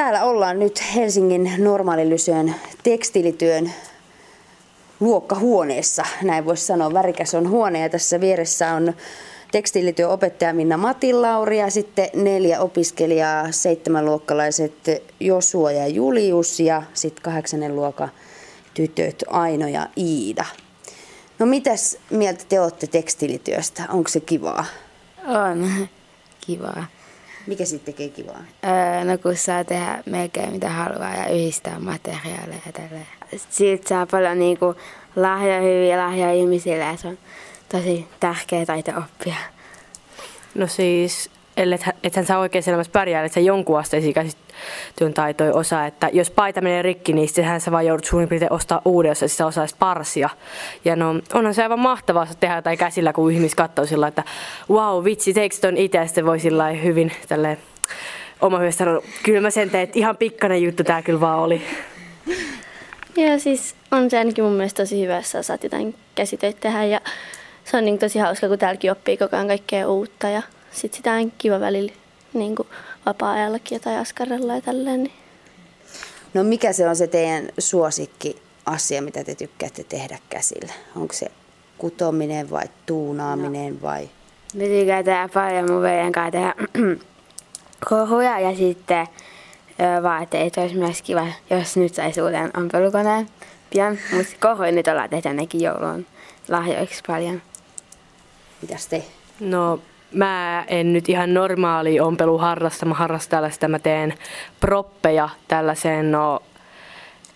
Täällä ollaan nyt Helsingin Normaalilyseon tekstiilityön luokkahuoneessa, näin voisi sanoa, värikäs on huone ja tässä vieressä on tekstiilityön opettaja Minna Matilauri ja sitten 4 opiskelijaa, 7-luokkalaiset Josua ja Julius ja sitten 8. luokan tytöt Aino ja Iida. No mitäs mieltä te olette tekstiilityöstä? Onko se kivaa? On kivaa. Mikä siitä tekee kivaa? No kun saa tehdä melkein mitä haluaa ja yhdistää materiaaleja ja tälleen. Siitä saa paljon niinku hyviä lahjoja ihmisille ja se on tosi tärkeä taito oppia. No siis, ethän saa oikeassa elämässä pärjää, että sä jonkun asteisiin käsityön taitoja osaa. Että jos paita menee rikki, niin sittenhän sä vaan joudut suurin piirtein ostaa uuden, jos sä osaisit parsia. Ja no, onhan se aivan mahtavaa tehdä jotain käsillä, kun ihmis katsoo sillä että wow, vitsi, teikö ton itse? Ja sitten voi sillä hyvin tälleen oma hyvästä sanoa, kyllä mä sen teet, ihan pikkainen juttu tää kyllä vaan oli. Joo, siis on se ainakin mun mielestä tosi hyvä, jos sä saat jotain käsitöitä tehdä ja se on niin tosi hauska, kun täälläkin oppii koko ajan kaikkea uutta ja sitten sitä on kiva välillä niin vapaa-ajallakin tai askarrella ja tälleen. Niin. No mikä se on se teidän suosikkiasia, mitä te tykkäätte tehdä käsillä? Onko se kutominen vai tuunaaminen vai? Me tykkään tehdä paljon mun veljen kanssa tehdä kohuja ja sitten vaateita. Olisi myös kiva, jos nyt saisi uuden ompelukoneen pian, mutta kohuja nyt ollaan tehty ainakin joulun lahjoiksi paljon. Mitäs te? No, mä en nyt ihan normaali ompelu harrasta. Mä harrastan tällaista. Mä teen proppeja tällaiseen, no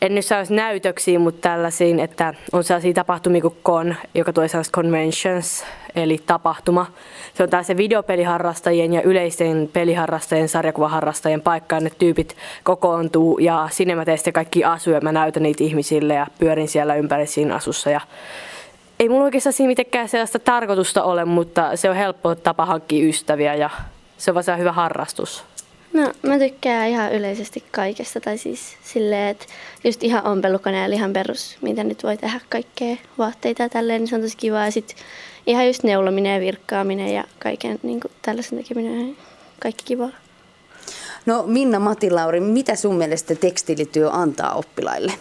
en nyt sanoisi näytöksiin, mutta tällaisiin, että on sellaisia tapahtumia kuin joka tulee sellaista conventions, eli tapahtuma. Se on tällaisen videopeliharrastajien ja yleisten peliharrastajien, sarjakuvaharrastajien paikkaan, ne tyypit kokoontuu ja sinne mä teen sitten kaikki asuja. Mä näytän niitä ihmisille ja pyörin siellä ympäri siinä asussa. Ja ei mulla oikeastaan siinä mitenkään sellaista tarkoitusta ole, mutta se on helppo tapa hankkia ystäviä ja se on vaan hyvä harrastus. No, mä tykkään ihan yleisesti kaikesta, tai siis silleen, että just ihan ompelukoneella ihan perus, mitä nyt voi tehdä kaikkea vaatteita ja tälleen, niin se on tosi kivaa. Ja sit ihan just neulominen ja virkkaaminen ja kaiken niin kuin tällaisen tekeminen, kaikki kivaa. No Minna Matilauri, mitä sun mielestä tekstiilityö antaa oppilaille?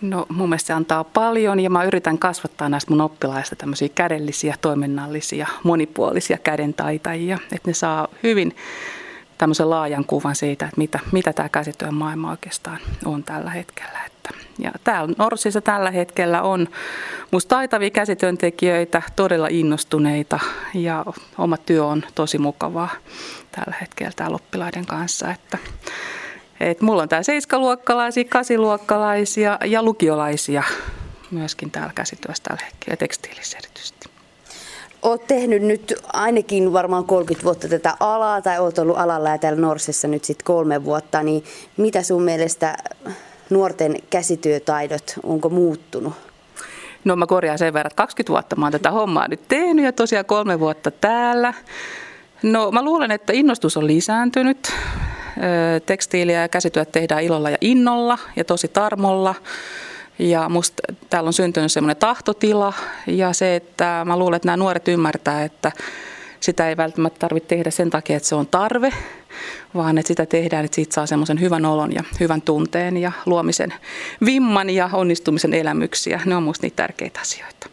No mun mielestä se antaa paljon ja mä yritän kasvattaa näistä mun oppilaista tämmöisiä kädellisiä, toiminnallisia, monipuolisia kädentaitajia, että ne saa hyvin tämmöisen laajan kuvan siitä, että mitä tämä käsityön maailma oikeastaan on tällä hetkellä. Ja täällä Norsissa tällä hetkellä on musta taitavia käsityöntekijöitä, todella innostuneita ja oma työ on tosi mukavaa tällä hetkellä täällä oppilaiden kanssa, että mulla on tää 7-luokkalaisia, 8-luokkalaisia ja lukiolaisia myöskin täällä käsityössä tällä hetkellä, tekstiilissä erityisesti. Olet tehnyt nyt ainakin varmaan 30 vuotta tätä alaa tai olet ollut alalla ja täällä Norsissa nyt sitten 3 vuotta, niin mitä sun mielestä nuorten käsityötaidot, onko muuttunut? No mä korjaan sen verran, että 20 vuotta mä oon tätä hommaa nyt tehnyt ja tosiaan 3 vuotta täällä. No mä luulen, että innostus on lisääntynyt. Tekstiiliä ja käsityöt tehdään ilolla ja innolla ja tosi tarmolla. Ja musta täällä on syntynyt semmoinen tahtotila ja se, että mä luulen, että nämä nuoret ymmärtää, että sitä ei välttämättä tarvitse tehdä sen takia, että se on tarve, vaan että sitä tehdään, että siitä saa semmoisen hyvän olon ja hyvän tunteen ja luomisen vimman ja onnistumisen elämyksiä. Ne on musta niitä tärkeitä asioita.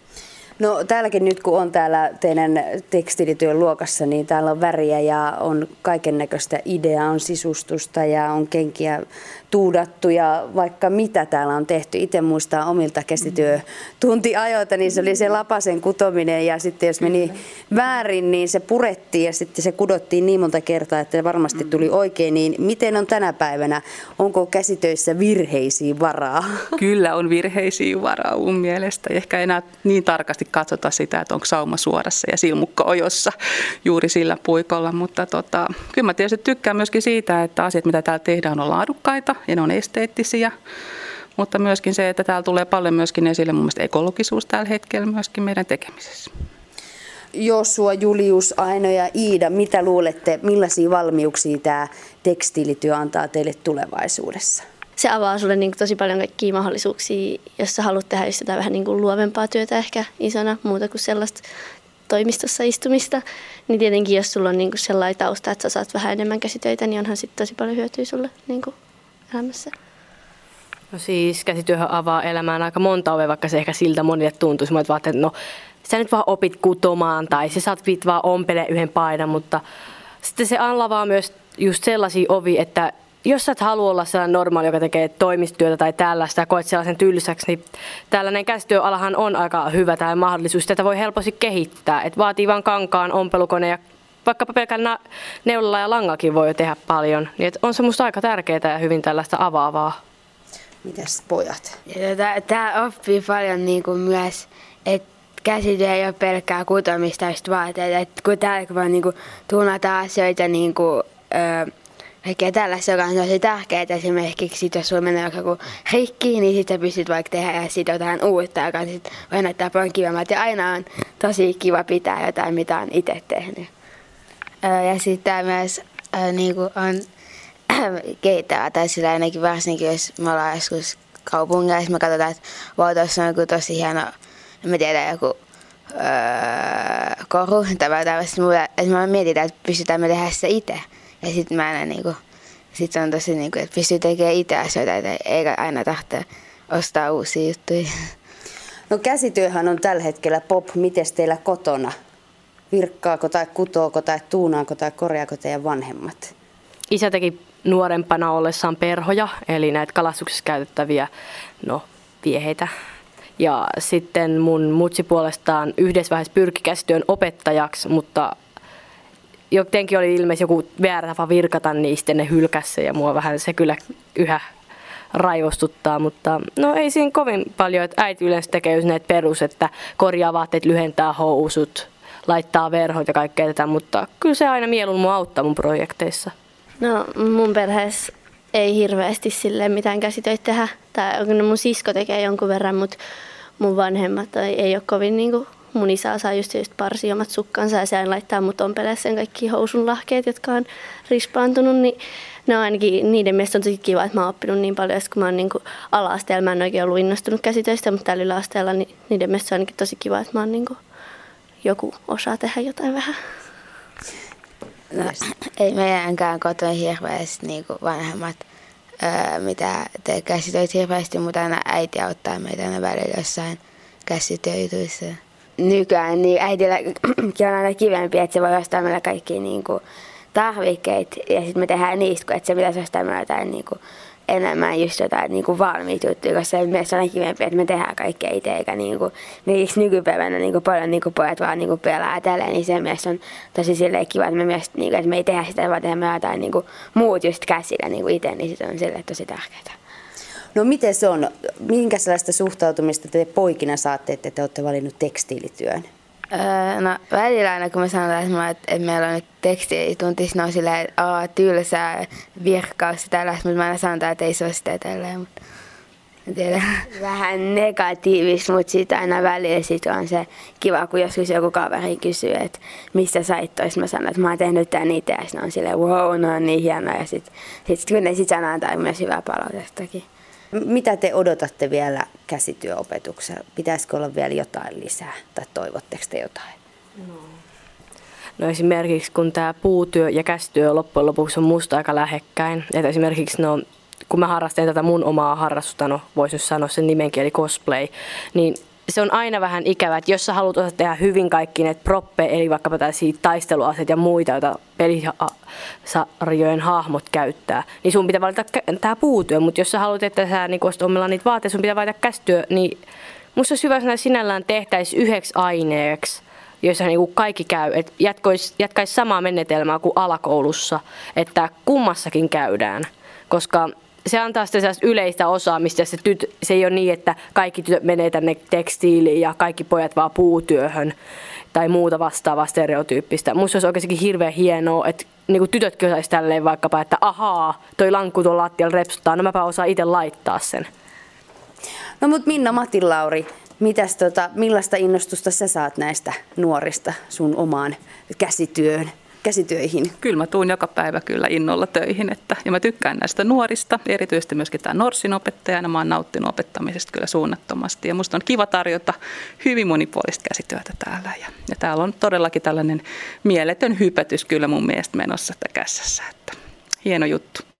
No täälläkin nyt kun on täällä teidän tekstiilityön luokassa, niin täällä on väriä ja on kaiken näköistä ideaa, on sisustusta ja on kenkiä tuudattu ja vaikka mitä täällä on tehty. Itse muistan omilta käsityötuntiajoilta, niin se oli se lapasen kutominen ja sitten jos meni väärin, niin se purettiin ja sitten se kudottiin niin monta kertaa, että varmasti tuli oikein. Niin miten on tänä päivänä? Onko käsitöissä virheisiin varaa? Kyllä on virheisiin varaa mun mielestä. Ehkä enää niin tarkasti katsota sitä, että onko sauma suorassa ja silmukka ojossa juuri sillä puikolla, mutta kyllä mä tietysti tykkään myöskin siitä, että asiat mitä täällä tehdään on laadukkaita ja ne on esteettisiä, mutta myöskin se, että täällä tulee paljon myöskin esille mun mielestä ekologisuus tällä hetkellä myöskin meidän tekemisessä. Josua, Julius, Aino ja Iida, mitä luulette, millaisia valmiuksia tämä tekstiilityö antaa teille tulevaisuudessa? Se avaa sulle niin tosi paljon kaikkia mahdollisuuksia, jos sä haluat tehdä jotain vähän niin luovempaa työtä ehkä isona, muuta kuin sellaista toimistossa istumista, niin tietenkin jos sulla on niin kuin sellainen tausta, että sä saat vähän enemmän käsitöitä, niin onhan sitten tosi paljon hyötyä sulle niin kuin elämässä. No siis käsityöhön avaa elämään aika monta ovea, vaikka se ehkä siltä monille tuntuisi. Mä olet vaan, että no sä nyt vaan opit kutomaan tai sä saat vaan ompele yhden paidan, mutta sitten se avaa myös just sellaisia ovia, että jos sä et halua olla sellainen normaali, joka tekee toimistyötä tai tällaista ja koet sellaisen tylsäksi, niin tällainen käsityöalahan on aika hyvä tai mahdollisuus. Tätä voi helposti kehittää. Et vaatii vain kankaan, ompelukone ja vaikkapa pelkällä neulalla ja langakin voi jo tehdä paljon. Niin et on se musta aika tärkeää ja hyvin tällaista avaavaa. Mitäs pojat? Tää oppii paljon niinku myös, että käsityö ei ole pelkkää kutomista just vaatteita. Et kun täällä vaan niinku tunnataan asioita niinku kaikkea tällaista, joka on tosi tärkeää, että esimerkiksi jos sulla menee joku rikki, niin sitten pystyt vaikka tehdä siitä jotain uutta, joka sitten voi näyttää paljon kivemmältä. Ja aina on tosi kiva pitää jotain, mitä on itse tehnyt. Ja sitten myös niinku on keittävää, tai sillä ainakin varsinkin, jos me ollaan joskus kaupungeissa, me katsotaan, että voi tuossa on joku tosi hieno, en tiedä, joku koru tai tällaista muuta, että me mietitään, että pystytään me tehdä sitä itse. Ja sitten mä aina niinku, sit on tosi niinku, että pystyy tekemään itse asioita, eikä aina tahtoa ostaa uusia juttuja. No käsityöhän on tällä hetkellä pop. Mites teillä kotona? Virkkaako tai kutoako tai tuunaako tai korjaako teidän vanhemmat? Isä teki nuorempana ollessaan perhoja, eli näitä kalastuksessa käytettäviä vieheitä. Ja sitten mun mutsi puolestaan yhdessä vaiheessa pyrki käsityön opettajaksi, mutta jotenkin oli ilmeisesti joku väärä tapa virkata, niin sitten ne hylkäsi ja mua vähän se kyllä yhä raivostuttaa, mutta no ei siinä kovin paljon, että äiti yleensä tekee just näitä perus, että korjaa vaatteet, lyhentää housut, laittaa verhoit ja kaikkea tätä, mutta kyllä se aina mieluun mua auttaa mun projekteissa. No mun perheessä ei hirveästi sille mitään käsitöitä tehdä, tai mun sisko tekee jonkun verran, mutta mun vanhemmat ei ole kovin niinku. Mun isä saa just parsi omat sukkansa ja se aina laittaa mut ompelee sen kaikki housunlahkeet, jotka on rispaantunut. Niin ne on ainakin, niiden mielestä on tosi kiva, että mä oon oppinut niin paljon, että kun mä oon niin kuin ala-asteella, mä en oikein ollut innostunut käsitöistä, mutta täällä yläasteella niin niiden mielestä se on ainakin tosi kiva, että mä oon niin kuin joku osaa tehdä jotain vähän. No, ei meidänkään kotona hirveästi niin kuin vanhemmat mitä te käsitöitä hirveästi, mutta aina äiti auttaa meitä aina välillä jossain käsityöjutuissa. Nykyään niin äitillä on aina kivempi, että se voi ostaa meillä kaikki niinku tarvikkeet ja sitten me tehdään niistä, kun se pitäisi ostaa meillä jotain niinku enemmän just jotain niinku valmiita juttuja, koska meistä on aina kivempi, että me tehdään kaikkea itse, eikä niinku nykypäivänä niinku paljon niinku pojat vaan niinku pelaa tälleen, niin se mielestä on tosi silleen kiva, että me myös niinku, että me ei tehdä sitä, vaan tehdään jotain niinku muut just käsillä niinku itse, niin se on silleen tosi tärkeää. No miten se on? Minkälaista suhtautumista te poikina saatte, että te olette valinnut tekstiilityön? No välillä aina kun me sanotaan, että meillä on nyt tekstiilituntis, ne on silleen, että tylsää, virkkaus ja tällaista, mutta me aina sanotaan, että ei se ole sitä tälleen. Mutta vähän negatiivista, mutta sitten aina välillä sit on se kiva, kun joskus joku kaveri kysyy, että mistä sait toista. Mä sanon, että mä oon tehnyt tän itse ja sitten on silleen, wow, no on niin hienoa. Ja sitten kun ne sit sanoo, antaa myös hyvää palautettakin. Mitä te odotatte vielä käsityöopetuksella? Pitäisikö olla vielä jotain lisää tai toivotteko te jotain? No esimerkiksi kun tämä puutyö ja käsityö loppujen lopuksi on musta aika lähekkäin. Et esimerkiksi kun mä harrastan tätä mun omaa harrastusta, voisin sanoa sen nimenkin, eli cosplay, niin se on aina vähän ikävää, että jos sä haluat osata tehdä hyvin kaikki näitä proppeja, eli vaikkapa tällaisia taisteluaseet ja muita, joita pelisarjojen hahmot käyttää, niin sun pitää valita tämä puutyö, mutta jos sä haluat, että sä niin ostat omilla niitä vaatteita, sun pitää valita käsityö, niin musta olisi hyvä, jos näitä sinällään tehtäisiin yhdeksi aineeksi, joissa niin kuin kaikki käy, että jatkaisi samaa menetelmää kuin alakoulussa, että kummassakin käydään, koska se antaa sitten yleistä osaamista ja se ei ole niin, että kaikki tytöt menee tänne tekstiiliin ja kaikki pojat vaan puutyöhön tai muuta vastaavaa stereotyyppistä. Musta olisi oikeasti hirveän hienoa, että niin tytötkin osaisi tälleen vaikkapa, että ahaa, toi lankku tuolla lattialla repsuttaa, no mäpä osaan itse laittaa sen. No mut Minna Matilauri, millaista innostusta sä saat näistä nuorista sun omaan käsityöhön? käsityöihin? Kyllä mä tuun joka päivä kyllä innolla töihin. Ja mä tykkään näistä nuorista, erityisesti myöskin tämä Norsin opettajana. Mä oon nauttinut opettamisesta kyllä suunnattomasti. Ja musta on kiva tarjota hyvin monipuolista käsityötä täällä. Ja täällä on todellakin tällainen mieletön hypätys kyllä mun mielestä menossa Kässässä. Hieno juttu.